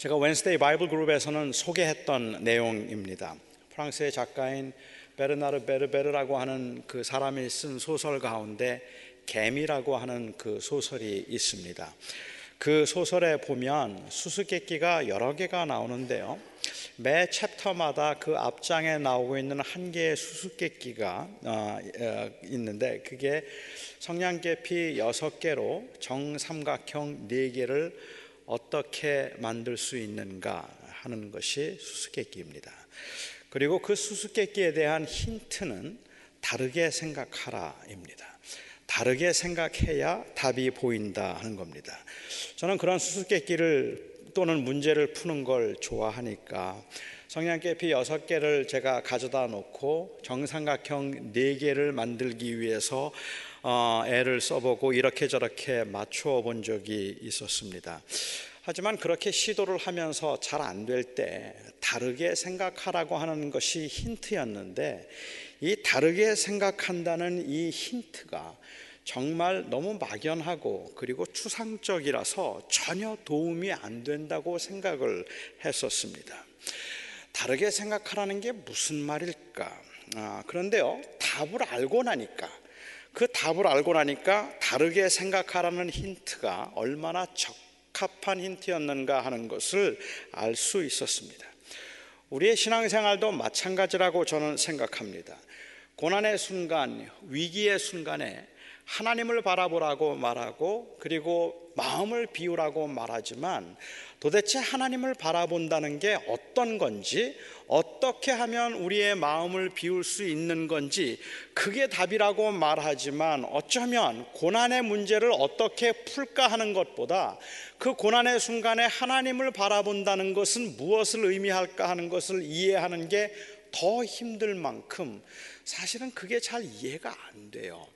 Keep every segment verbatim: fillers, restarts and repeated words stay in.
제가 웬스데이 바이블 그룹에서는 소개했던 내용입니다. 프랑스의 작가인 베르나르 베르베르라고 하는 그 사람이 쓴 소설 가운데 개미라고 하는 그 소설이 있습니다. 그 소설에 보면 수수께끼가 여러 개가 나오는데요, 매 챕터마다 그 앞장에 나오고 있는 한 개의 수수께끼가 있는데, 그게 성냥개피 여섯 개로 정삼각형 네 개를 어떻게 만들 수 있는가 하는 것이 수수께끼입니다. 그리고 그 수수께끼에 대한 힌트는 다르게 생각하라입니다. 다르게 생각해야 답이 보인다 하는 겁니다. 저는 그런 수수께끼를 또는 문제를 푸는 걸 좋아하니까 성냥개피 여섯 개를 제가 가져다 놓고 정삼각형 네 개를 만들기 위해서 어, 애를 써보고 이렇게 저렇게 맞춰 본 적이 있었습니다. 하지만 그렇게 시도를 하면서 잘 안 될 때 다르게 생각하라고 하는 것이 힌트였는데, 이 다르게 생각한다는 이 힌트가 정말 너무 막연하고 그리고 추상적이라서 전혀 도움이 안 된다고 생각을 했었습니다. 다르게 생각하라는 게 무슨 말일까? 아, 그런데요, 답을 알고 나니까 그 답을 알고 나니까 다르게 생각하라는 힌트가 얼마나 적합한 힌트였는가 하는 것을 알 수 있었습니다. 우리의 신앙생활도 마찬가지라고 저는 생각합니다. 고난의 순간, 위기의 순간에 하나님을 바라보라고 말하고 그리고 마음을 비우라고 말하지만, 도대체 하나님을 바라본다는 게 어떤 건지, 어떻게 하면 우리의 마음을 비울 수 있는 건지, 그게 답이라고 말하지만 어쩌면 고난의 문제를 어떻게 풀까 하는 것보다 그 고난의 순간에 하나님을 바라본다는 것은 무엇을 의미할까 하는 것을 이해하는 게 더 힘들 만큼 사실은 그게 잘 이해가 안 돼요.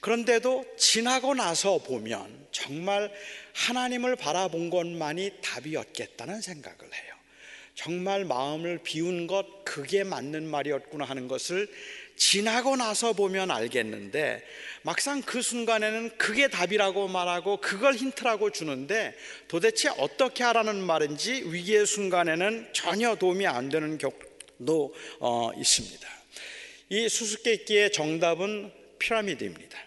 그런데도 지나고 나서 보면 정말 하나님을 바라본 것만이 답이었겠다는 생각을 해요. 정말 마음을 비운 것, 그게 맞는 말이었구나 하는 것을 지나고 나서 보면 알겠는데, 막상 그 순간에는 그게 답이라고 말하고 그걸 힌트라고 주는데 도대체 어떻게 하라는 말인지 위기의 순간에는 전혀 도움이 안 되는 경우도 어, 있습니다. 이 수수께끼의 정답은 피라미드입니다.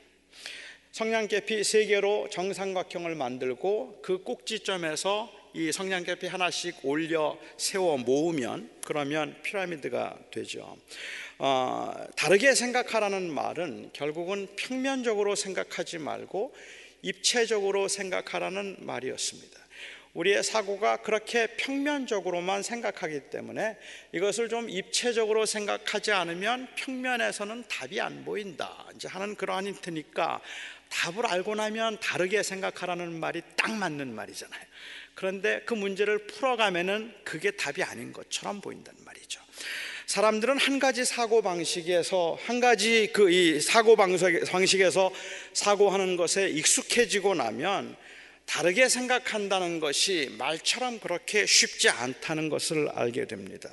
성냥개피 세 개로 정삼각형을 만들고 그 꼭지점에서 이 성냥개피 하나씩 올려 세워 모으면 그러면 피라미드가 되죠. 어, 다르게 생각하라는 말은 결국은 평면적으로 생각하지 말고 입체적으로 생각하라는 말이었습니다. 우리의 사고가 그렇게 평면적으로만 생각하기 때문에 이것을 좀 입체적으로 생각하지 않으면 평면에서는 답이 안 보인다 이제 하는 그러한 힌트니까, 답을 알고 나면 다르게 생각하라는 말이 딱 맞는 말이잖아요. 그런데 그 문제를 풀어가면은 그게 답이 아닌 것처럼 보인다는 말이죠. 사람들은 한 가지 사고 방식에서 한 가지 그 이 사고 방식에서 사고하는 것에 익숙해지고 나면 다르게 생각한다는 것이 말처럼 그렇게 쉽지 않다는 것을 알게 됩니다.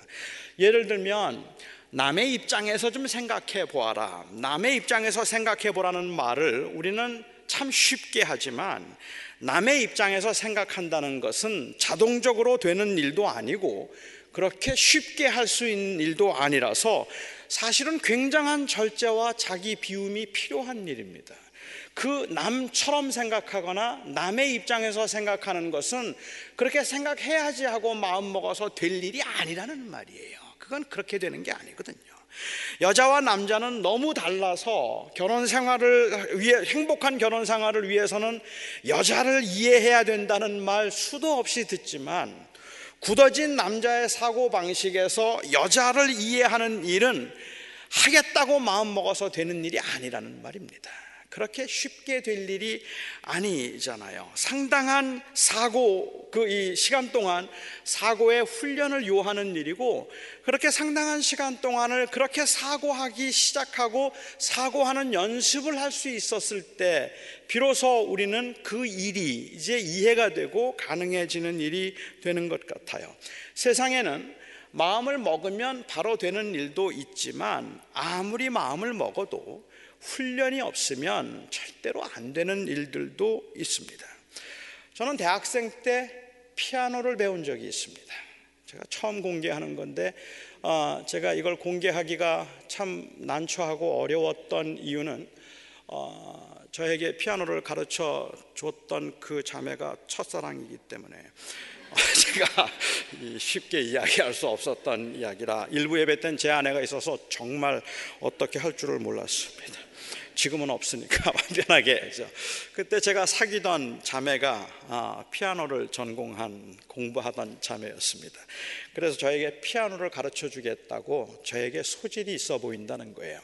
예를 들면 남의 입장에서 좀 생각해 보아라, 남의 입장에서 생각해 보라는 말을 우리는 참 쉽게 하지만, 남의 입장에서 생각한다는 것은 자동적으로 되는 일도 아니고 그렇게 쉽게 할 수 있는 일도 아니라서 사실은 굉장한 절제와 자기 비움이 필요한 일입니다. 그 남처럼 생각하거나 남의 입장에서 생각하는 것은 그렇게 생각해야지 하고 마음먹어서 될 일이 아니라는 말이에요. 그건 그렇게 되는 게 아니거든요. 여자와 남자는 너무 달라서 결혼 생활을 위해, 행복한 결혼 생활을 위해서는 여자를 이해해야 된다는 말 수도 없이 듣지만, 굳어진 남자의 사고 방식에서 여자를 이해하는 일은 하겠다고 마음먹어서 되는 일이 아니라는 말입니다. 그렇게 쉽게 될 일이 아니잖아요. 상당한 사고, 그 이 시간 동안 사고의 훈련을 요하는 일이고, 그렇게 상당한 시간 동안을 그렇게 사고하기 시작하고 사고하는 연습을 할 수 있었을 때 비로소 우리는 그 일이 이제 이해가 되고 가능해지는 일이 되는 것 같아요. 세상에는 마음을 먹으면 바로 되는 일도 있지만, 아무리 마음을 먹어도 훈련이 없으면 절대로 안 되는 일들도 있습니다. 저는 대학생 때 피아노를 배운 적이 있습니다. 제가 처음 공개하는 건데 어, 제가 이걸 공개하기가 참 난처하고 어려웠던 이유는 어, 저에게 피아노를 가르쳐 줬던 그 자매가 첫사랑이기 때문에 제가 쉽게 이야기할 수 없었던 이야기라, 일부 예배 때는 제 아내가 있어서 정말 어떻게 할 줄을 몰랐습니다. 지금은 없으니까 편하게 해서. 그때 제가 사귀던 자매가 피아노를 전공한 공부하던 자매였습니다. 그래서 저에게 피아노를 가르쳐 주겠다고, 저에게 소질이 있어 보인다는 거예요.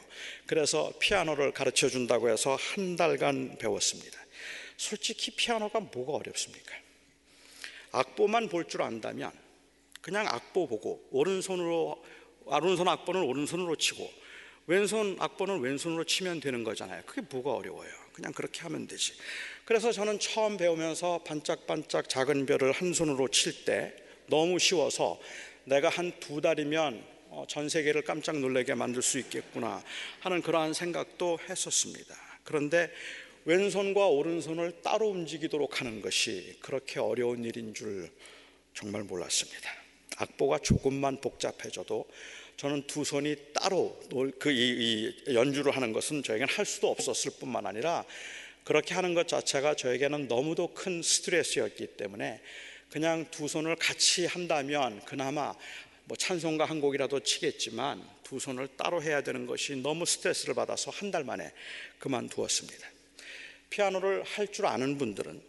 그래서 피아노를 가르쳐 준다고 해서 한 달간 배웠습니다. 솔직히 피아노가 뭐가 어렵습니까? 악보만 볼 줄 안다면 그냥 악보 보고, 오른손으로 오른손 악보는 오른손으로 치고 왼손 악보는 왼손으로 치면 되는 거잖아요. 그게 뭐가 어려워요? 그냥 그렇게 하면 되지. 그래서 저는 처음 배우면서 반짝반짝 작은 별을 한 손으로 칠 때 너무 쉬워서 내가 한 두 달이면 전 세계를 깜짝 놀라게 만들 수 있겠구나 하는 그러한 생각도 했었습니다. 그런데 왼손과 오른손을 따로 움직이도록 하는 것이 그렇게 어려운 일인 줄 정말 몰랐습니다. 악보가 조금만 복잡해져도 저는 두 손이 따로 그 이, 이 연주를 하는 것은 저에게는 할 수도 없었을 뿐만 아니라 그렇게 하는 것 자체가 저에게는 너무도 큰 스트레스였기 때문에 그냥 두 손을 같이 한다면 그나마 뭐 찬송가 한 곡이라도 치겠지만 두 손을 따로 해야 되는 것이 너무 스트레스를 받아서 한 달 만에 그만두었습니다. 피아노를 할 줄 아는 분들은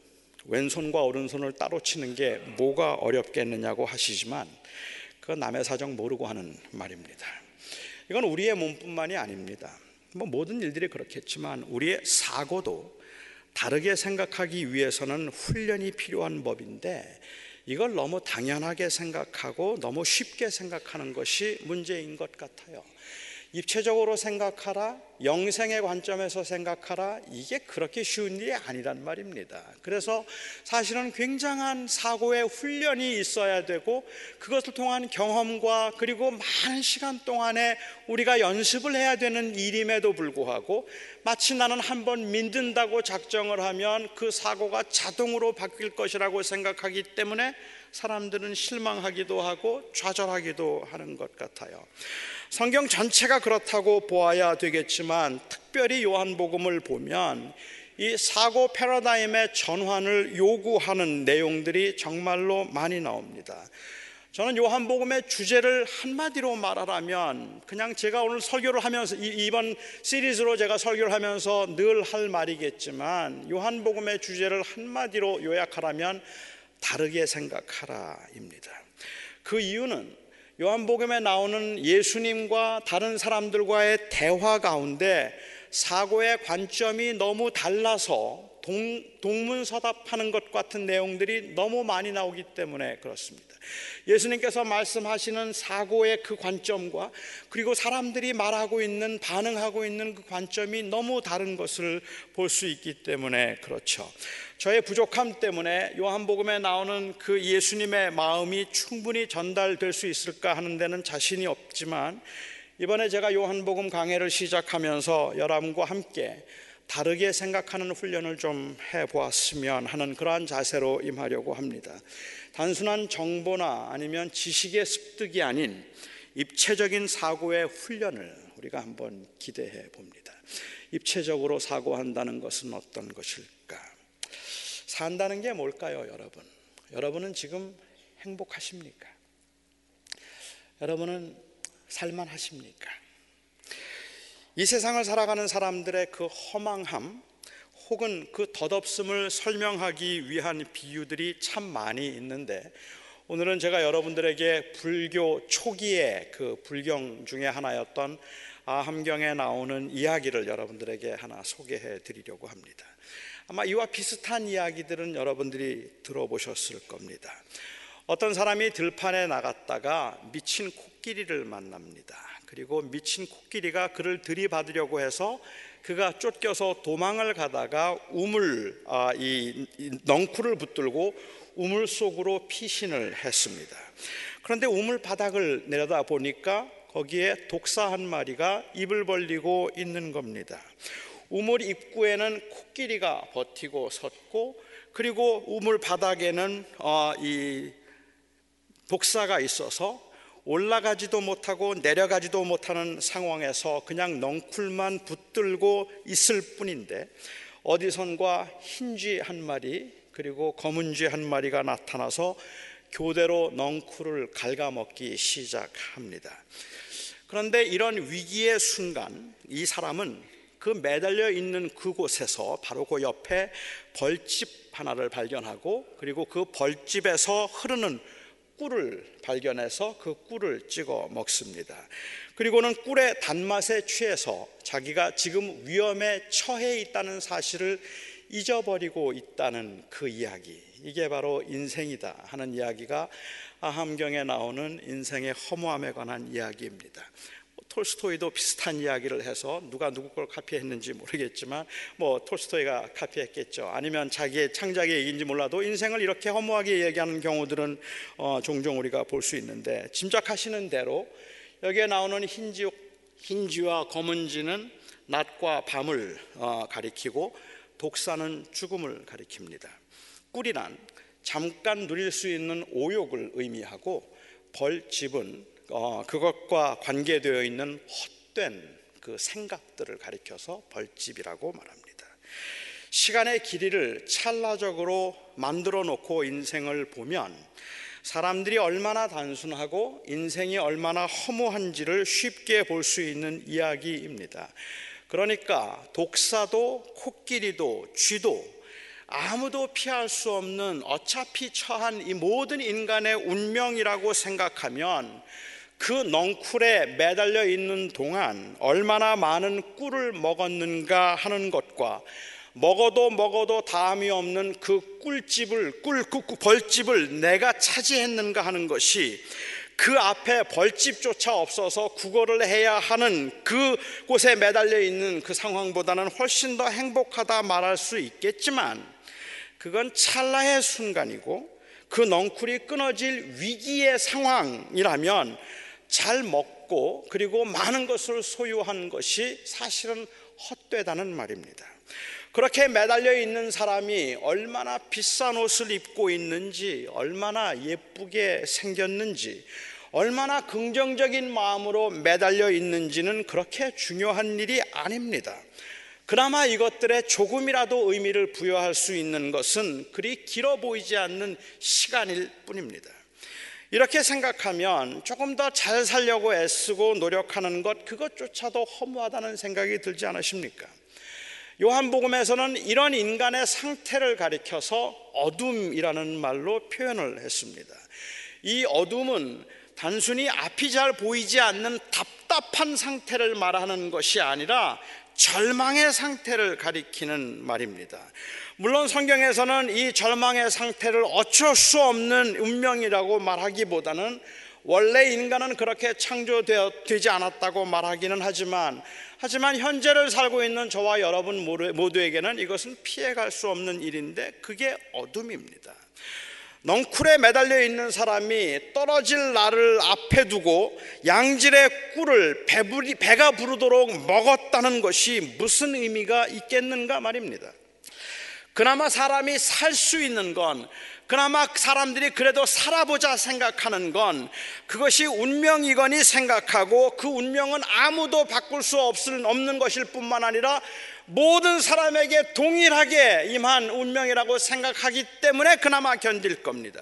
왼손과 오른손을 따로 치는 게 뭐가 어렵겠느냐고 하시지만 그건 남의 사정 모르고 하는 말입니다. 이건 우리의 몸뿐만이 아닙니다. 뭐 모든 일들이 그렇겠지만 우리의 사고도 다르게 생각하기 위해서는 훈련이 필요한 법인데, 이걸 너무 당연하게 생각하고 너무 쉽게 생각하는 것이 문제인 것 같아요. 입체적으로 생각하라, 영생의 관점에서 생각하라, 이게 그렇게 쉬운 일이 아니란 말입니다. 그래서 사실은 굉장한 사고의 훈련이 있어야 되고, 그것을 통한 경험과 그리고 많은 시간 동안에 우리가 연습을 해야 되는 일임에도 불구하고 마치 나는 한번 민든다고 작정을 하면 그 사고가 자동으로 바뀔 것이라고 생각하기 때문에 사람들은 실망하기도 하고 좌절하기도 하는 것 같아요. 성경 전체가 그렇다고 보아야 되겠지만 특별히 요한복음을 보면 이 사고 패러다임의 전환을 요구하는 내용들이 정말로 많이 나옵니다. 저는 요한복음의 주제를 한마디로 말하라면, 그냥 제가 오늘 설교를 하면서 이번 시리즈로 제가 설교를 하면서 늘 할 말이겠지만 요한복음의 주제를 한마디로 요약하라면 다르게 생각하라입니다. 그 이유는 요한복음에 나오는 예수님과 다른 사람들과의 대화 가운데 사고의 관점이 너무 달라서 동, 동문서답하는 것 같은 내용들이 너무 많이 나오기 때문에 그렇습니다. 예수님께서 말씀하시는 사고의 그 관점과 그리고 사람들이 말하고 있는, 반응하고 있는 그 관점이 너무 다른 것을 볼 수 있기 때문에 그렇죠. 저의 부족함 때문에 요한복음에 나오는 그 예수님의 마음이 충분히 전달될 수 있을까 하는 데는 자신이 없지만, 이번에 제가 요한복음 강해를 시작하면서 여러분과 함께 다르게 생각하는 훈련을 좀 해보았으면 하는 그러한 자세로 임하려고 합니다. 단순한 정보나 아니면 지식의 습득이 아닌 입체적인 사고의 훈련을 우리가 한번 기대해 봅니다. 입체적으로 사고한다는 것은 어떤 것일까? 산다는 게 뭘까요, 여러분? 여러분은 지금 행복하십니까? 여러분은 살만하십니까? 이 세상을 살아가는 사람들의 그 허망함 혹은 그 덧없음을 설명하기 위한 비유들이 참 많이 있는데, 오늘은 제가 여러분들에게 불교 초기의 그 불경 중에 하나였던 아함경에 나오는 이야기를 여러분들에게 하나 소개해 드리려고 합니다. 아마 이와 비슷한 이야기들은 여러분들이 들어보셨을 겁니다. 어떤 사람이 들판에 나갔다가 미친 코끼리를 만납니다. 그리고 미친 코끼리가 그를 들이받으려고 해서 그가 쫓겨서 도망을 가다가 우물, 아, 이, 이 넝쿨을 붙들고 우물 속으로 피신을 했습니다. 그런데 우물 바닥을 내려다 보니까 거기에 독사 한 마리가 입을 벌리고 있는 겁니다. 우물 입구에는 코끼리가 버티고 섰고 그리고 우물 바닥에는 어, 이 독사가 있어서 올라가지도 못하고 내려가지도 못하는 상황에서 그냥 넝쿨만 붙들고 있을 뿐인데, 어디선가 흰 쥐 한 마리 그리고 검은 쥐 한 마리가 나타나서 교대로 넝쿨을 갉아먹기 시작합니다. 그런데 이런 위기의 순간 이 사람은 그 매달려 있는 그곳에서 바로 그 옆에 벌집 하나를 발견하고, 그리고 그 벌집에서 흐르는 꿀을 발견해서 그 꿀을 찍어 먹습니다. 그리고는 꿀의 단맛에 취해서 자기가 지금 위험에 처해 있다는 사실을 잊어버리고 있다는 그 이야기, 이게 바로 인생이다 하는 이야기가 아함경에 나오는 인생의 허무함에 관한 이야기입니다. 톨스토이도 비슷한 이야기를 해서 누가 누구 걸 카피했는지 모르겠지만 뭐 톨스토이가 카피했겠죠. 아니면 자기의 창작의 얘기인지 몰라도 인생을 이렇게 허무하게 얘기하는 경우들은 어, 종종 우리가 볼 수 있는데, 짐작하시는 대로 여기에 나오는 흰지, 흰지와 검은지는 낮과 밤을 어, 가리키고 독사는 죽음을 가리킵니다. 꿀이란 잠깐 누릴 수 있는 오욕을 의미하고, 벌집은 어, 그것과 관계되어 있는 헛된 그 생각들을 가리켜서 벌집이라고 말합니다. 시간의 길이를 찰나적으로 만들어 놓고 인생을 보면 사람들이 얼마나 단순하고 인생이 얼마나 허무한지를 쉽게 볼 수 있는 이야기입니다. 그러니까 독사도 코끼리도 쥐도 아무도 피할 수 없는 어차피 처한 이 모든 인간의 운명이라고 생각하면 그 넝쿨에 매달려 있는 동안 얼마나 많은 꿀을 먹었는가 하는 것과, 먹어도 먹어도 다음이 없는 그 꿀집을 꿀, 꿀, 꿀 벌집을 내가 차지했는가 하는 것이, 그 앞에 벌집조차 없어서 구걸을 해야 하는 그곳에 매달려 있는 그 상황보다는 훨씬 더 행복하다 말할 수 있겠지만, 그건 찰나의 순간이고 그 넝쿨이 끊어질 위기의 상황이라면 잘 먹고 그리고 많은 것을 소유한 것이 사실은 헛되다는 말입니다. 그렇게 매달려 있는 사람이 얼마나 비싼 옷을 입고 있는지, 얼마나 예쁘게 생겼는지, 얼마나 긍정적인 마음으로 매달려 있는지는 그렇게 중요한 일이 아닙니다. 그나마 이것들에 조금이라도 의미를 부여할 수 있는 것은 그리 길어 보이지 않는 시간일 뿐입니다. 이렇게 생각하면 조금 더 잘 살려고 애쓰고 노력하는 것, 그것조차도 허무하다는 생각이 들지 않으십니까? 요한복음에서는 이런 인간의 상태를 가리켜서 어둠이라는 말로 표현을 했습니다. 이 어둠은 단순히 앞이 잘 보이지 않는 답답한 상태를 말하는 것이 아니라 절망의 상태를 가리키는 말입니다. 물론 성경에서는 이 절망의 상태를 어쩔 수 없는 운명이라고 말하기보다는, 원래 인간은 그렇게 창조되지 않았다고 말하기는 하지만 하지만 현재를 살고 있는 저와 여러분 모두에게는 이것은 피해갈 수 없는 일인데, 그게 어둠입니다. 넝쿨에 매달려 있는 사람이 떨어질 날을 앞에 두고 양질의 꿀을 배부리, 배가 부르도록 먹었다는 것이 무슨 의미가 있겠는가 말입니다. 그나마 사람이 살 수 있는 건, 그나마 사람들이 그래도 살아보자 생각하는 건, 그것이 운명이거니 생각하고, 그 운명은 아무도 바꿀 수 없는 것일 뿐만 아니라 모든 사람에게 동일하게 임한 운명이라고 생각하기 때문에 그나마 견딜 겁니다.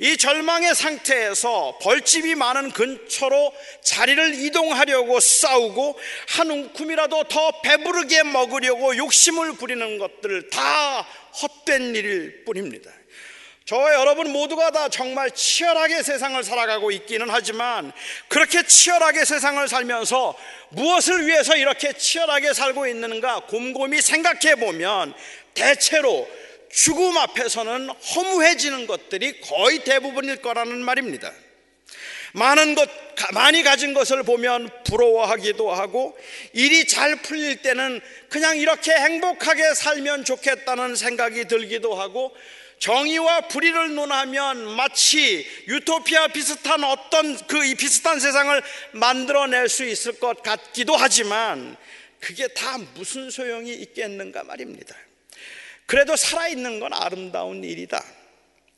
이 절망의 상태에서 벌집이 많은 근처로 자리를 이동하려고 싸우고, 한 움큼이라도 더 배부르게 먹으려고 욕심을 부리는 것들, 다 헛된 일일 뿐입니다. 저와 여러분 모두가 다 정말 치열하게 세상을 살아가고 있기는 하지만, 그렇게 치열하게 세상을 살면서 무엇을 위해서 이렇게 치열하게 살고 있는가 곰곰이 생각해 보면, 대체로 죽음 앞에서는 허무해지는 것들이 거의 대부분일 거라는 말입니다. 많은 것, 많이 가진 것을 보면 부러워하기도 하고, 일이 잘 풀릴 때는 그냥 이렇게 행복하게 살면 좋겠다는 생각이 들기도 하고, 정의와 불의를 논하면 마치 유토피아 비슷한 어떤 그 이 비슷한 세상을 만들어낼 수 있을 것 같기도 하지만, 그게 다 무슨 소용이 있겠는가 말입니다. 그래도 살아있는 건 아름다운 일이다.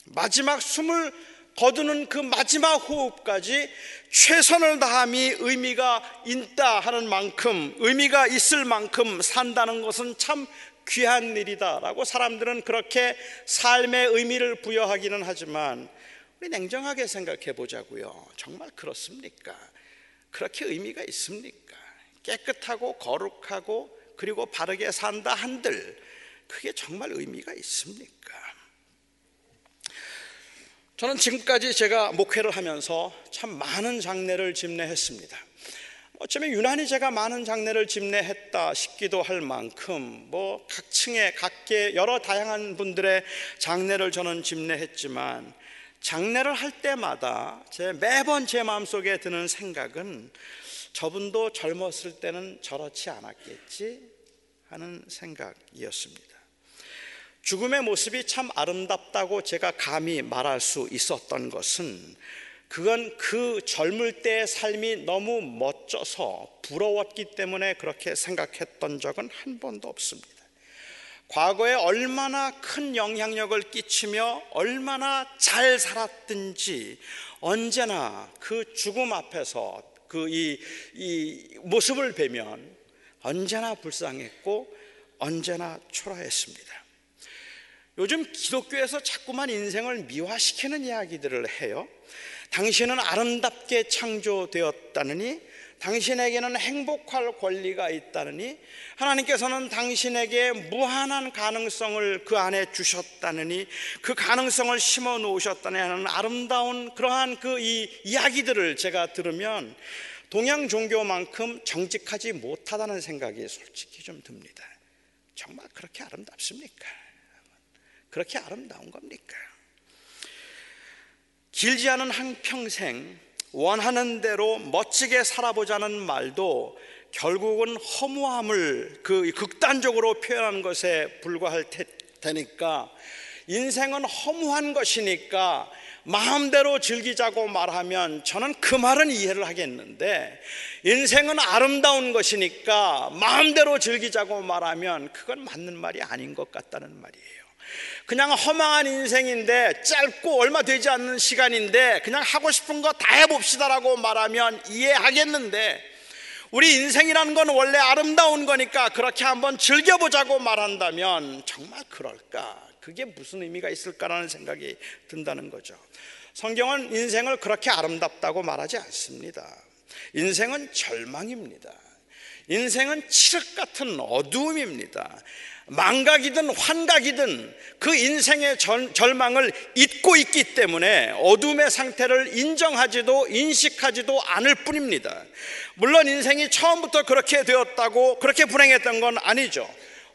마지막 숨을 거두는 그 마지막 호흡까지 최선을 다함이 의미가 있다 하는 만큼, 의미가 있을 만큼 산다는 것은 참 귀한 일이다 라고 사람들은 그렇게 삶의 의미를 부여하기는 하지만, 우리 냉정하게 생각해 보자고요. 정말 그렇습니까? 그렇게 의미가 있습니까? 깨끗하고 거룩하고 그리고 바르게 산다 한들 그게 정말 의미가 있습니까? 저는 지금까지 제가 목회를 하면서 참 많은 장례를 집례했습니다. 어쩌면 유난히 제가 많은 장례를 집례했다 싶기도 할 만큼 뭐 각 층에 각계 여러 다양한 분들의 장례를 저는 집례했지만, 장례를 할 때마다 제 매번 제 마음속에 드는 생각은 저분도 젊었을 때는 저렇지 않았겠지 하는 생각이었습니다. 죽음의 모습이 참 아름답다고 제가 감히 말할 수 있었던 것은, 그건 그 젊을 때의 삶이 너무 멋져서 부러웠기 때문에 그렇게 생각했던 적은 한 번도 없습니다. 과거에 얼마나 큰 영향력을 끼치며 얼마나 잘 살았든지 언제나 그 죽음 앞에서 그 이 이 모습을 뵈면 언제나 불쌍했고 언제나 초라했습니다. 요즘 기독교에서 자꾸만 인생을 미화시키는 이야기들을 해요. 당신은 아름답게 창조되었다느니, 당신에게는 행복할 권리가 있다느니, 하나님께서는 당신에게 무한한 가능성을 그 안에 주셨다느니, 그 가능성을 심어 놓으셨다느니 하는 아름다운 그러한 그 이 이야기들을 제가 들으면 동양 종교만큼 정직하지 못하다는 생각이 솔직히 좀 듭니다. 정말 그렇게 아름답습니까? 그렇게 아름다운 겁니까? 길지 않은 한평생 원하는 대로 멋지게 살아보자는 말도 결국은 허무함을 그 극단적으로 표현한 것에 불과할 테니까, 인생은 허무한 것이니까 마음대로 즐기자고 말하면 저는 그 말은 이해를 하겠는데, 인생은 아름다운 것이니까 마음대로 즐기자고 말하면 그건 맞는 말이 아닌 것 같다는 말이에요. 그냥 허망한 인생인데, 짧고 얼마 되지 않는 시간인데 그냥 하고 싶은 거 다 해봅시다라고 말하면 이해하겠는데, 우리 인생이라는 건 원래 아름다운 거니까 그렇게 한번 즐겨보자고 말한다면 정말 그럴까? 그게 무슨 의미가 있을까라는 생각이 든다는 거죠. 성경은 인생을 그렇게 아름답다고 말하지 않습니다. 인생은 절망입니다. 인생은 칠흑 같은 어두움입니다. 망각이든 환각이든 그 인생의 절, 절망을 잊고 있기 때문에 어둠의 상태를 인정하지도 인식하지도 않을 뿐입니다. 물론 인생이 처음부터 그렇게 되었다고 그렇게 불행했던 건 아니죠.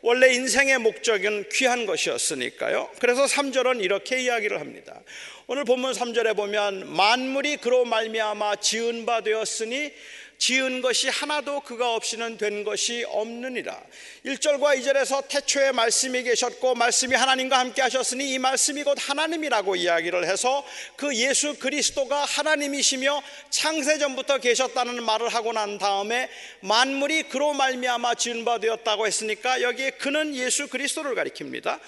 원래 인생의 목적은 귀한 것이었으니까요. 그래서 삼 절은 이렇게 이야기를 합니다. 오늘 본문 삼 절에 보면, 만물이 그로 말미암아 지은 바 되었으니 지은 것이 하나도 그가 없이는 된 것이 없느니라. 일 절과 이 절에서 태초에 말씀이 계셨고 말씀이 하나님과 함께 하셨으니 이 말씀이 곧 하나님이라고 이야기를 해서 그 예수 그리스도가 하나님이시며 창세전부터 계셨다는 말을 하고 난 다음에 만물이 그로 말미암아 지은 바 되었다고 했으니까 여기에 그는 예수 그리스도를 가리킵니다.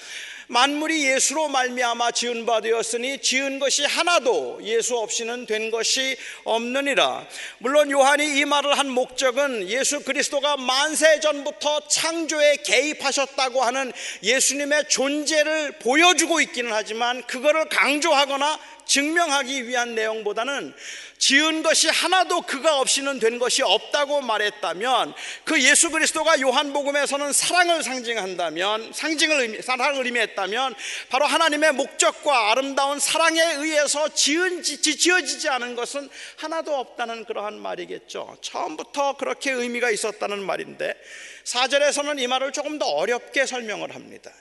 만물이 예수로 말미암아 지은 바 되었으니 지은 것이 하나도 예수 없이는 된 것이 없느니라. 물론 요한이 이 말을 한 목적은 예수 그리스도가 만세 전부터 창조에 개입하셨다고 하는 예수님의 존재를 보여주고 있기는 하지만, 그거를 강조하거나 증명하기 위한 내용보다는 지은 것이 하나도 그가 없이는 된 것이 없다고 말했다면, 그 예수 그리스도가 요한복음에서는 사랑을 상징한다면 상징을 의미, 사랑을 의미했다면 바로 하나님의 목적과 아름다운 사랑에 의해서 지은, 지, 지어지지 않은 것은 하나도 없다는 그러한 말이겠죠. 처음부터 그렇게 의미가 있었다는 말인데, 사 절에서는 이 말을 조금 더 어렵게 설명을 합니다.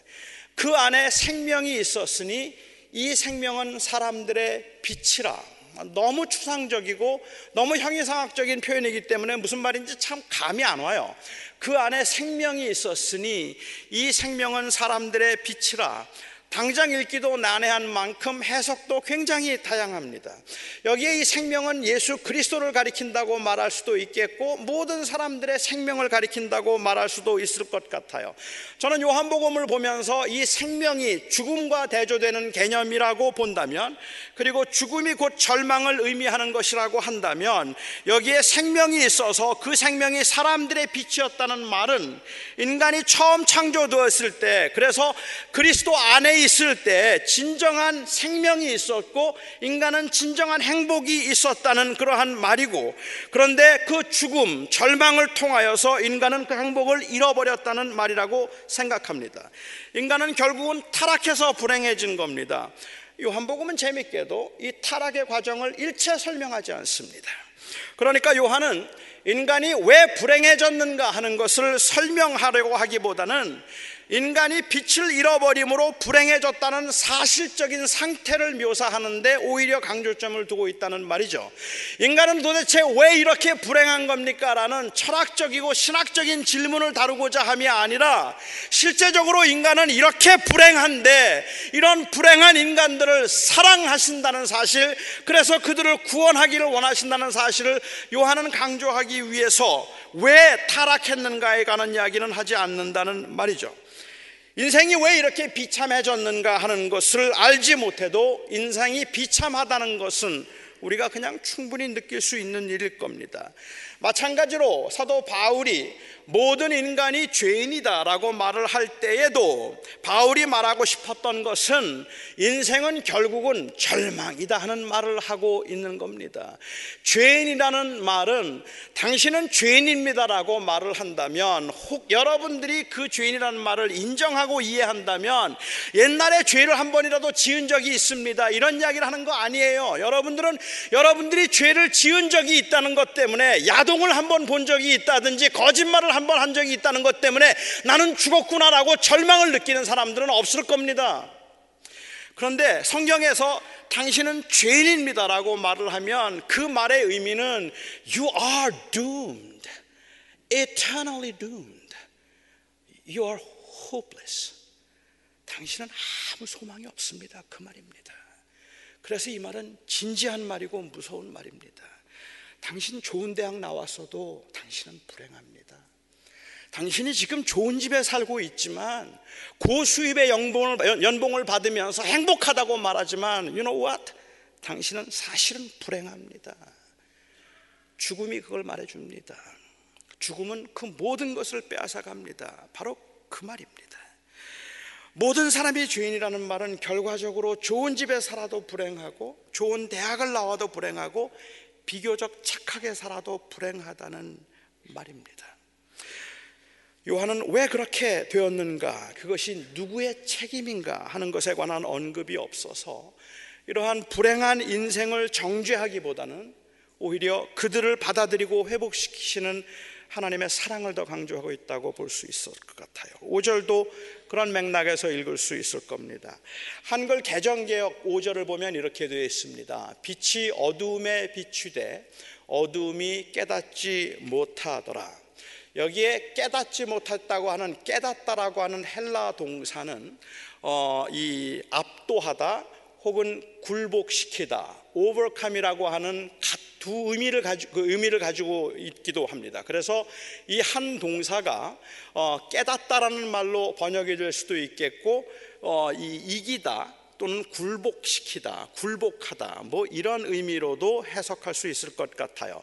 그 안에 생명이 있었으니 이 생명은 사람들의 빛이라. 너무 추상적이고 너무 형이상학적인 표현이기 때문에 무슨 말인지 참 감이 안 와요. 그 안에 생명이 있었으니 이 생명은 사람들의 빛이라. 당장 읽기도 난해한 만큼 해석도 굉장히 다양합니다. 여기에 이 생명은 예수 그리스도를 가리킨다고 말할 수도 있겠고 모든 사람들의 생명을 가리킨다고 말할 수도 있을 것 같아요. 저는 요한복음을 보면서 이 생명이 죽음과 대조되는 개념이라고 본다면, 그리고 죽음이 곧 절망을 의미하는 것이라고 한다면, 여기에 생명이 있어서 그 생명이 사람들의 빛이었다는 말은 인간이 처음 창조되었을 때, 그래서 그리스도 안에 있을 때 진정한 생명이 있었고 인간은 진정한 행복이 있었다는 그러한 말이고, 그런데 그 죽음, 절망을 통하여서 인간은 그 행복을 잃어버렸다는 말이라고 생각합니다. 인간은 결국은 타락해서 불행해진 겁니다. 요한복음은 재밌게도 이 타락의 과정을 일체 설명하지 않습니다. 그러니까 요한은 인간이 왜 불행해졌는가 하는 것을 설명하려고 하기보다는 인간이 빛을 잃어버림으로 불행해졌다는 사실적인 상태를 묘사하는데 오히려 강조점을 두고 있다는 말이죠. 인간은 도대체 왜 이렇게 불행한 겁니까? 라는 철학적이고 신학적인 질문을 다루고자 함이 아니라, 실제적으로 인간은 이렇게 불행한데 이런 불행한 인간들을 사랑하신다는 사실, 그래서 그들을 구원하기를 원하신다는 사실을 요한은 강조하기 위해서 왜 타락했는가에 관한 이야기는 하지 않는다는 말이죠. 인생이 왜 이렇게 비참해졌는가 하는 것을 알지 못해도 인생이 비참하다는 것은 우리가 그냥 충분히 느낄 수 있는 일일 겁니다. 마찬가지로 사도 바울이 모든 인간이 죄인이다라고 말을 할 때에도 바울이 말하고 싶었던 것은 인생은 결국은 절망이다 하는 말을 하고 있는 겁니다. 죄인이라는 말은 당신은 죄인입니다라고 말을 한다면, 혹 여러분들이 그 죄인이라는 말을 인정하고 이해한다면 옛날에 죄를 한 번이라도 지은 적이 있습니다 이런 이야기를 하는 거 아니에요. 여러분들은 여러분들이 죄를 지은 적이 있다는 것 때문에, 야동을 한 번 본 적이 있다든지 거짓말을 한 번 한 적이 있다는 것 때문에 나는 죽었구나라고 절망을 느끼는 사람들은 없을 겁니다. 그런데 성경에서 당신은 죄인입니다라고 말을 하면 그 말의 의미는 You are doomed, eternally doomed, You are hopeless. 당신은 아무 소망이 없습니다, 그 말입니다. 그래서 이 말은 진지한 말이고 무서운 말입니다. 당신 좋은 대학 나왔어도 당신은 불행합니다. 당신이 지금 좋은 집에 살고 있지만 고수입의 연봉을, 연봉을 받으면서 행복하다고 말하지만 You know what? 당신은 사실은 불행합니다. 죽음이 그걸 말해줍니다. 죽음은 그 모든 것을 빼앗아갑니다. 바로 그 말입니다. 모든 사람이 죄인이라는 말은 결과적으로 좋은 집에 살아도 불행하고 좋은 대학을 나와도 불행하고 비교적 착하게 살아도 불행하다는 말입니다. 요한은 왜 그렇게 되었는가, 그것이 누구의 책임인가 하는 것에 관한 언급이 없어서 이러한 불행한 인생을 정죄하기보다는 오히려 그들을 받아들이고 회복시키시는 하나님의 사랑을 더 강조하고 있다고 볼 수 있을 것 같아요. 오 절도 그런 맥락에서 읽을 수 있을 겁니다. 한글 개정개역 오 절을 보면 이렇게 되어 있습니다. 빛이 어두움에 비추되 어두움이 깨닫지 못하더라. 여기에 깨닫지 못했다고 하는, 깨닫다라고 하는 헬라 동사는 어, 이 압도하다 혹은 굴복시키다, overcome이라고 하는 두 의미를 가지고, 그 의미를 가지고 있기도 합니다. 그래서 이 한 동사가 어, 깨닫다라는 말로 번역이 될 수도 있겠고, 어, 이 이기다 또는 굴복시키다, 굴복하다 뭐 이런 의미로도 해석할 수 있을 것 같아요.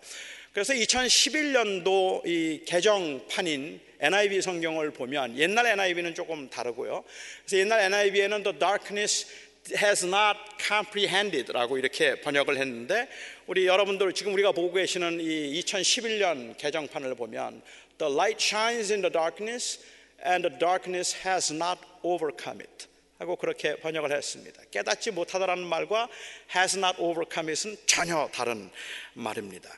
그래서 이천십일 년도 이 개정판인 엔아이브이 성경을 보면, 옛날 엔아이브이는 조금 다르고요. 그래서 옛날 엔아이브이에는 The Darkness has not comprehended 라고 이렇게 번역을 했는데, 우리 여러분들 지금 우리가 보고 계시는 이 이천십일 년 개정판을 보면 The light shines in the darkness and the darkness has not overcome it 하고 그렇게 번역을 했습니다. 깨닫지 못하다라는 말과 has not overcome it은 전혀 다른 말입니다.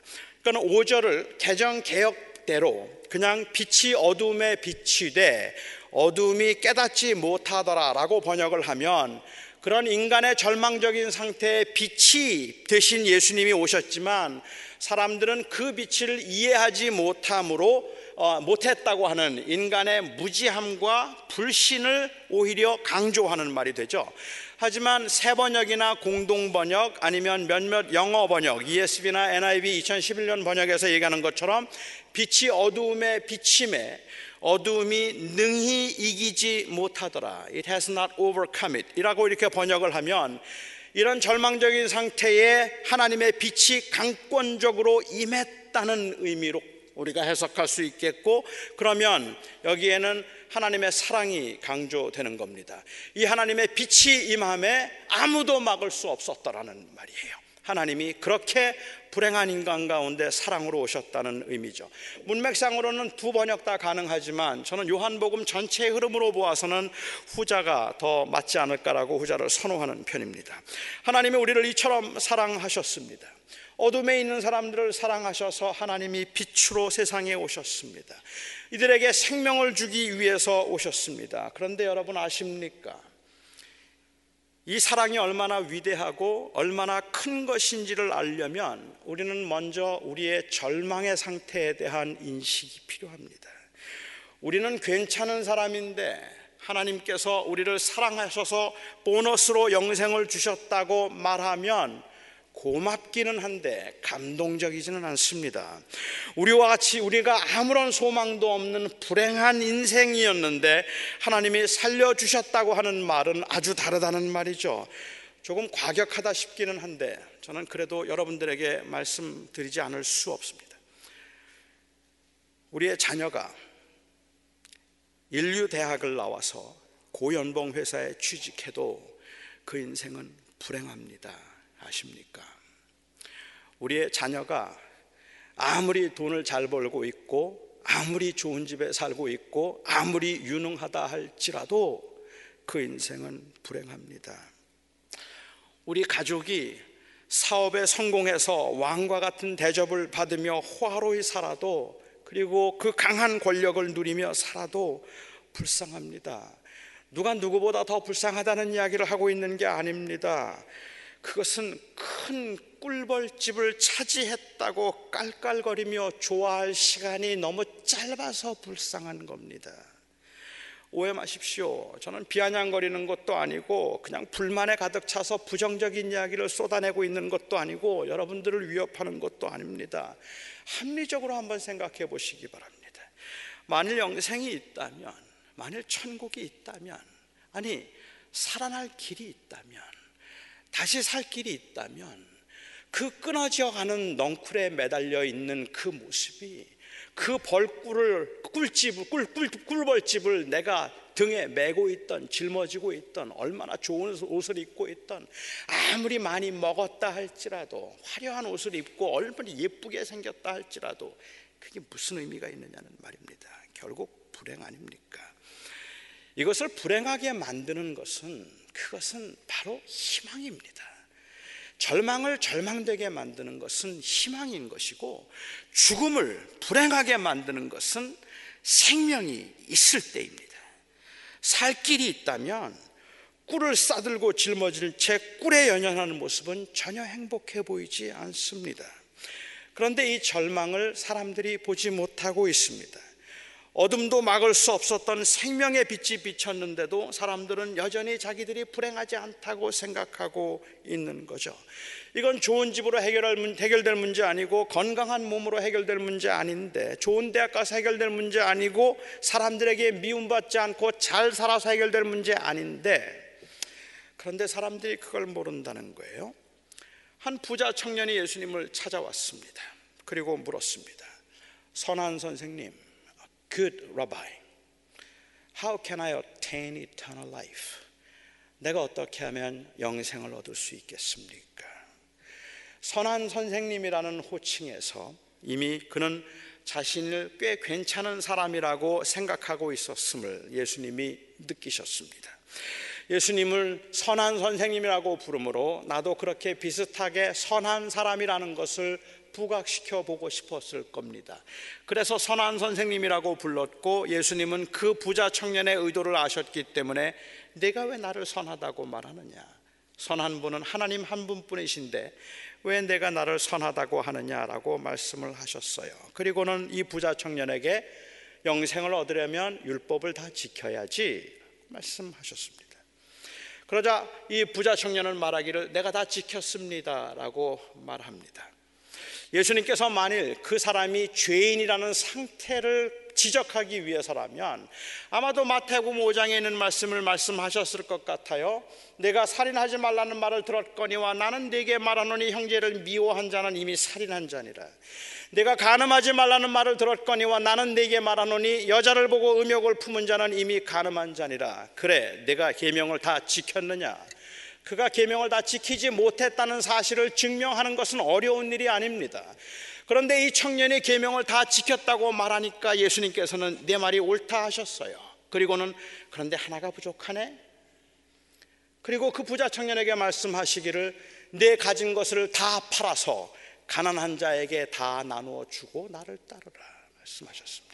그러니까 오 절을 개정개혁대로 그냥 빛이 어둠에 비치되 어둠이 깨닫지 못하더라 라고 번역을 하면 그런 인간의 절망적인 상태에 빛이 되신 예수님이 오셨지만 사람들은 그 빛을 이해하지 못함으로 어, 못했다고 하는 인간의 무지함과 불신을 오히려 강조하는 말이 되죠. 하지만 새번역이나 공동번역 아니면 몇몇 영어번역 이에스비나 엔아이비 이천십일 년 번역에서 얘기하는 것처럼 빛이 어두움에 비침해 어두움이 능히 이기지 못하더라, It has not overcome it 이라고 이렇게 번역을 하면 이런 절망적인 상태에 하나님의 빛이 강권적으로 임했다는 의미로 우리가 해석할 수 있겠고, 그러면 여기에는 하나님의 사랑이 강조되는 겁니다. 이 하나님의 빛이 임함에 아무도 막을 수 없었다라는 말이에요. 하나님이 그렇게 불행한 인간 가운데 사랑으로 오셨다는 의미죠. 문맥상으로는 두 번역 다 가능하지만 저는 요한복음 전체의 흐름으로 보아서는 후자가 더 맞지 않을까라고 후자를 선호하는 편입니다. 하나님이 우리를 이처럼 사랑하셨습니다. 어둠에 있는 사람들을 사랑하셔서 하나님이 빛으로 세상에 오셨습니다. 이들에게 생명을 주기 위해서 오셨습니다. 그런데 여러분 아십니까? 이 사랑이 얼마나 위대하고 얼마나 큰 것인지를 알려면 우리는 먼저 우리의 절망의 상태에 대한 인식이 필요합니다. 우리는 괜찮은 사람인데 하나님께서 우리를 사랑하셔서 보너스로 영생을 주셨다고 말하면 고맙기는 한데 감동적이지는 않습니다. 우리와 같이 우리가 아무런 소망도 없는 불행한 인생이었는데 하나님이 살려주셨다고 하는 말은 아주 다르다는 말이죠. 조금 과격하다 싶기는 한데 저는 그래도 여러분들에게 말씀드리지 않을 수 없습니다. 우리의 자녀가 인류 대학을 나와서 고연봉 회사에 취직해도 그 인생은 불행합니다. 아십니까? 우리의 자녀가 아무리 돈을 잘 벌고 있고 아무리 좋은 집에 살고 있고 아무리 유능하다 할지라도 그 인생은 불행합니다. 우리 가족이 사업에 성공해서 왕과 같은 대접을 받으며 호화로이 살아도, 그리고 그 강한 권력을 누리며 살아도 불쌍합니다. 누가 누구보다 더 불쌍하다는 이야기를 하고 있는 게 아닙니다. 그것은 큰 꿀벌집을 차지했다고 깔깔거리며 좋아할 시간이 너무 짧아서 불쌍한 겁니다. 오해 마십시오. 저는 비아냥거리는 것도 아니고 그냥 불만에 가득 차서 부정적인 이야기를 쏟아내고 있는 것도 아니고 여러분들을 위협하는 것도 아닙니다. 합리적으로 한번 생각해 보시기 바랍니다. 만일 영생이 있다면, 만일 천국이 있다면, 아니 살아날 길이 있다면, 다시 살 길이 있다면 그 끊어져가는 넝쿨에 매달려 있는 그 모습이, 그 벌꿀을 꿀집, 꿀, 꿀, 꿀벌집을 내가 등에 메고 있던, 짊어지고 있던, 얼마나 좋은 옷을 입고 있던, 아무리 많이 먹었다 할지라도, 화려한 옷을 입고 얼마나 예쁘게 생겼다 할지라도 그게 무슨 의미가 있느냐는 말입니다. 결국 불행 아닙니까? 이것을 불행하게 만드는 것은, 그것은 바로 희망입니다. 절망을 절망되게 만드는 것은 희망인 것이고, 죽음을 불행하게 만드는 것은 생명이 있을 때입니다. 살 길이 있다면 꿀을 싸들고 짊어질 채 꿀에 연연하는 모습은 전혀 행복해 보이지 않습니다. 그런데 이 절망을 사람들이 보지 못하고 있습니다. 어둠도 막을 수 없었던 생명의 빛이 비쳤는데도 사람들은 여전히 자기들이 불행하지 않다고 생각하고 있는 거죠. 이건 좋은 집으로 해결할, 해결될 문제 아니고, 건강한 몸으로 해결될 문제 아닌데, 좋은 대학 가서 해결될 문제 아니고, 사람들에게 미움받지 않고 잘 살아서 해결될 문제 아닌데, 그런데 사람들이 그걸 모른다는 거예요. 한 부자 청년이 예수님을 찾아왔습니다. 그리고 물었습니다. 선한 선생님, Good Rabbi, how can I attain eternal life? 내가 어떻게 하면 영생을 얻을 수 있겠습니까? 선한 선생님이라는 호칭에서 이미 그는 자신을 꽤 괜찮은 사람이라고 생각하고 있었음을 예수님이 느끼셨습니다. 예수님을 선한 선생님이라고 부르므로 나도 그렇게 비슷하게 선한 사람이라는 것을 부각시켜 보고 싶었을 겁니다. 그래서 선한 선생님이라고 불렀고 예수님은 그 부자 청년의 의도를 아셨기 때문에 내가 왜 나를 선하다고 말하느냐? 선한 분은 하나님 한 분뿐이신데 왜 내가 나를 선하다고 하느냐라고 말씀을 하셨어요. 그리고는 이 부자 청년에게 영생을 얻으려면 율법을 다 지켜야지 말씀하셨습니다. 그러자 이 부자 청년은 말하기를 내가 다 지켰습니다라고 말합니다. 예수님께서 만일 그 사람이 죄인이라는 상태를 지적하기 위해서라면 아마도 마태복음 오 장에 있는 말씀을 말씀하셨을 것 같아요. 내가 살인하지 말라는 말을 들었거니와 나는 네게 말하노니 형제를 미워한 자는 이미 살인한 자니라. 내가 간음하지 말라는 말을 들었거니와 나는 네게 말하노니 여자를 보고 음욕을 품은 자는 이미 간음한 자니라. 그래, 내가 계명을 다 지켰느냐? 그가 계명을 다 지키지 못했다는 사실을 증명하는 것은 어려운 일이 아닙니다. 그런데 이 청년이 계명을 다 지켰다고 말하니까 예수님께서는 내 말이 옳다 하셨어요. 그리고는 그런데 하나가 부족하네. 그리고 그 부자 청년에게 말씀하시기를 내 가진 것을 다 팔아서 가난한 자에게 다 나누어 주고 나를 따르라 말씀하셨습니다.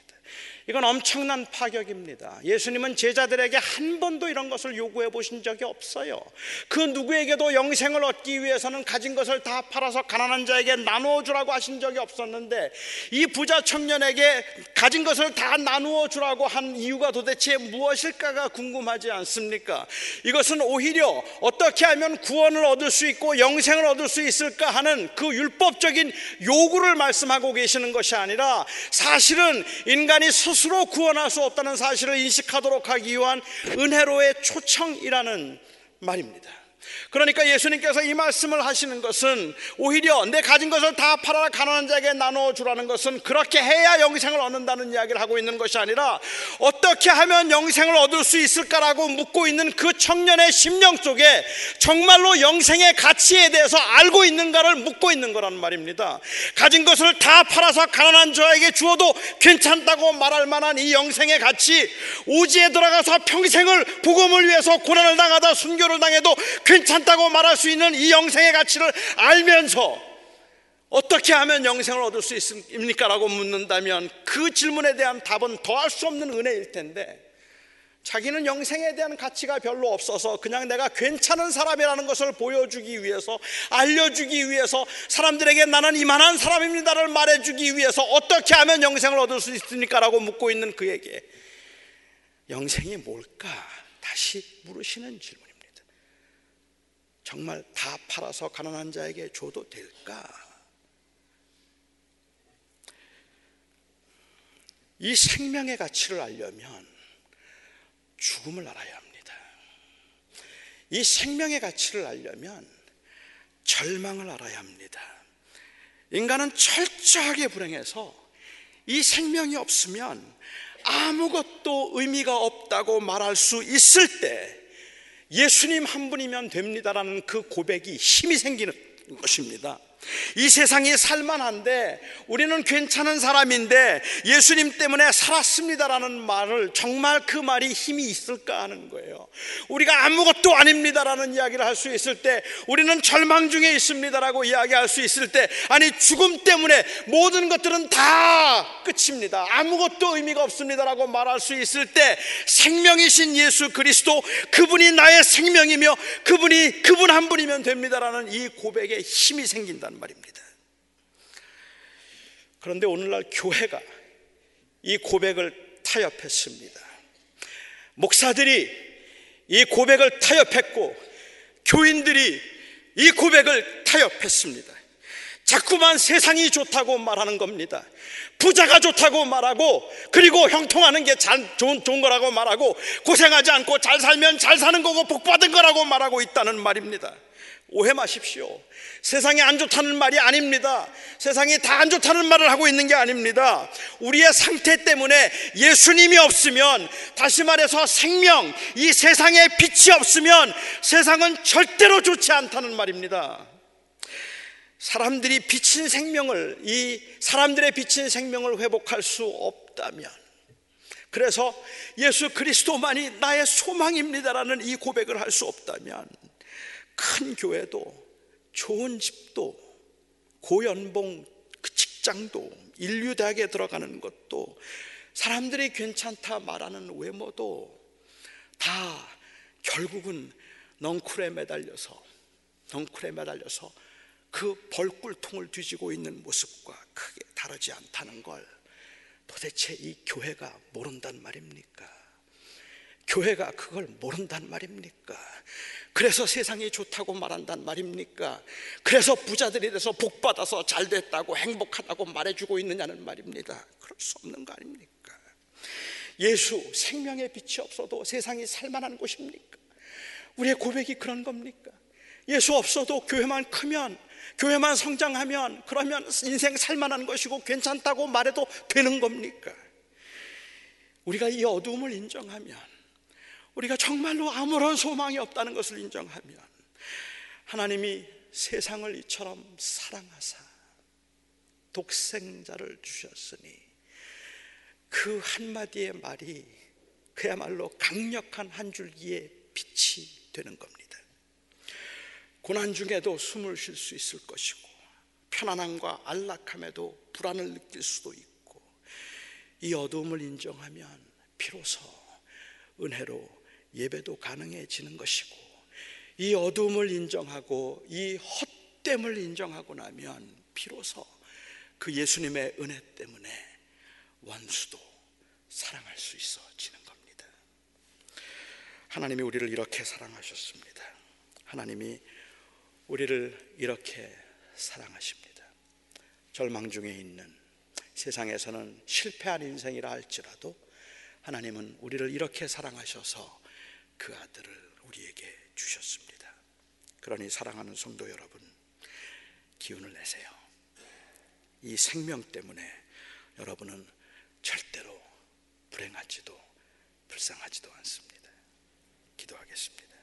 이건 엄청난 파격입니다. 예수님은 제자들에게 한 번도 이런 것을 요구해 보신 적이 없어요. 그 누구에게도 영생을 얻기 위해서는 가진 것을 다 팔아서 가난한 자에게 나누어 주라고 하신 적이 없었는데 이 부자 청년에게 가진 것을 다 나누어 주라고 한 이유가 도대체 무엇일까가 궁금하지 않습니까? 이것은 오히려 어떻게 하면 구원을 얻을 수 있고 영생을 얻을 수 있을까 하는 그 율법적인 요구를 말씀하고 계시는 것이 아니라 사실은 인간이 수 스스로 구원할 수 없다는 사실을 인식하도록 하기 위한 은혜로의 초청이라는 말입니다. 그러니까 예수님께서 이 말씀을 하시는 것은 오히려 내 가진 것을 다 팔아 가난한 자에게 나눠주라는 것은 그렇게 해야 영생을 얻는다는 이야기를 하고 있는 것이 아니라 어떻게 하면 영생을 얻을 수 있을까라고 묻고 있는 그 청년의 심령 속에 정말로 영생의 가치에 대해서 알고 있는가를 묻고 있는 거란 말입니다. 가진 것을 다 팔아서 가난한 자에게 주어도 괜찮다고 말할 만한 이 영생의 가치, 오지에 들어가서 평생을 복음을 위해서 고난을 당하다 순교를 당해도 괜찮다고 말할 수 있는 이 영생의 가치를 알면서 어떻게 하면 영생을 얻을 수 있습니까? 라고 묻는다면 그 질문에 대한 답은 더할 수 없는 은혜일 텐데 자기는 영생에 대한 가치가 별로 없어서 그냥 내가 괜찮은 사람이라는 것을 보여주기 위해서, 알려주기 위해서, 사람들에게 나는 이만한 사람입니다를 말해주기 위해서 어떻게 하면 영생을 얻을 수 있습니까? 라고 묻고 있는 그에게 영생이 뭘까? 다시 물으시는 질문. 정말 다 팔아서 가난한 자에게 줘도 될까? 이 생명의 가치를 알려면 죽음을 알아야 합니다. 이 생명의 가치를 알려면 절망을 알아야 합니다. 인간은 철저하게 불행해서 이 생명이 없으면 아무것도 의미가 없다고 말할 수 있을 때 예수님 한 분이면 됩니다라는 그 고백이 힘이 생기는 것입니다. 이 세상이 살만한데 우리는 괜찮은 사람인데 예수님 때문에 살았습니다라는 말을 정말 그 말이 힘이 있을까 하는 거예요. 우리가 아무것도 아닙니다라는 이야기를 할 수 있을 때, 우리는 절망 중에 있습니다라고 이야기할 수 있을 때, 아니 죽음 때문에 모든 것들은 다 끝입니다, 아무것도 의미가 없습니다라고 말할 수 있을 때 생명이신 예수 그리스도, 그분이 나의 생명이며 그분이 그분 한 분이면 됩니다라는 이 고백에 힘이 생긴다 말입니다. 그런데 오늘날 교회가 이 고백을 타협했습니다. 목사들이 이 고백을 타협했고 교인들이 이 고백을 타협했습니다. 자꾸만 세상이 좋다고 말하는 겁니다. 부자가 좋다고 말하고, 그리고 형통하는 게 잘, 좋은, 좋은 거라고 말하고, 고생하지 않고 잘 살면 잘 사는 거고 복 받은 거라고 말하고 있다는 말입니다. 오해 마십시오. 세상이 안 좋다는 말이 아닙니다. 세상이 다 안 좋다는 말을 하고 있는 게 아닙니다. 우리의 상태 때문에 예수님이 없으면, 다시 말해서 생명, 이 세상에 빛이 없으면 세상은 절대로 좋지 않다는 말입니다. 사람들이 비친 생명을, 이 사람들의 비친 생명을 회복할 수 없다면, 그래서 예수 그리스도만이 나의 소망입니다라는 이 고백을 할 수 없다면 큰 교회도, 좋은 집도, 고연봉 직장도, 인류대학에 들어가는 것도, 사람들이 괜찮다 말하는 외모도 다 결국은 넝쿨에 매달려서 넝쿨에 매달려서 그 벌꿀통을 뒤지고 있는 모습과 크게 다르지 않다는 걸 도대체 이 교회가 모른단 말입니까? 교회가 그걸 모른단 말입니까? 그래서 세상이 좋다고 말한단 말입니까? 그래서 부자들이 돼서 복받아서 잘됐다고 행복하다고 말해주고 있느냐는 말입니다. 그럴 수 없는 거 아닙니까? 예수 생명의 빛이 없어도 세상이 살만한 곳입니까? 우리의 고백이 그런 겁니까? 예수 없어도 교회만 크면, 교회만 성장하면, 그러면 인생 살만한 것이고 괜찮다고 말해도 되는 겁니까? 우리가 이 어두움을 인정하면, 우리가 정말로 아무런 소망이 없다는 것을 인정하면, 하나님이 세상을 이처럼 사랑하사 독생자를 주셨으니, 그 한마디의 말이 그야말로 강력한 한 줄기의 빛이 되는 겁니다. 고난 중에도 숨을 쉴 수 있을 것이고, 편안함과 안락함에도 불안을 느낄 수도 있고, 이 어두움을 인정하면 비로소 은혜로 예배도 가능해지는 것이고, 이 어둠을 인정하고 이 헛됨을 인정하고 나면 비로소 그 예수님의 은혜 때문에 원수도 사랑할 수 있어지는 겁니다. 하나님이 우리를 이렇게 사랑하셨습니다. 하나님이 우리를 이렇게 사랑하십니다. 절망 중에 있는, 세상에서는 실패한 인생이라 할지라도 하나님은 우리를 이렇게 사랑하셔서 그 아들을 우리에게 주셨습니다. 그러니 사랑하는 성도 여러분, 기운을 내세요. 이 생명 때문에 여러분은 절대로 불행하지도 불쌍하지도 않습니다. 기도하겠습니다.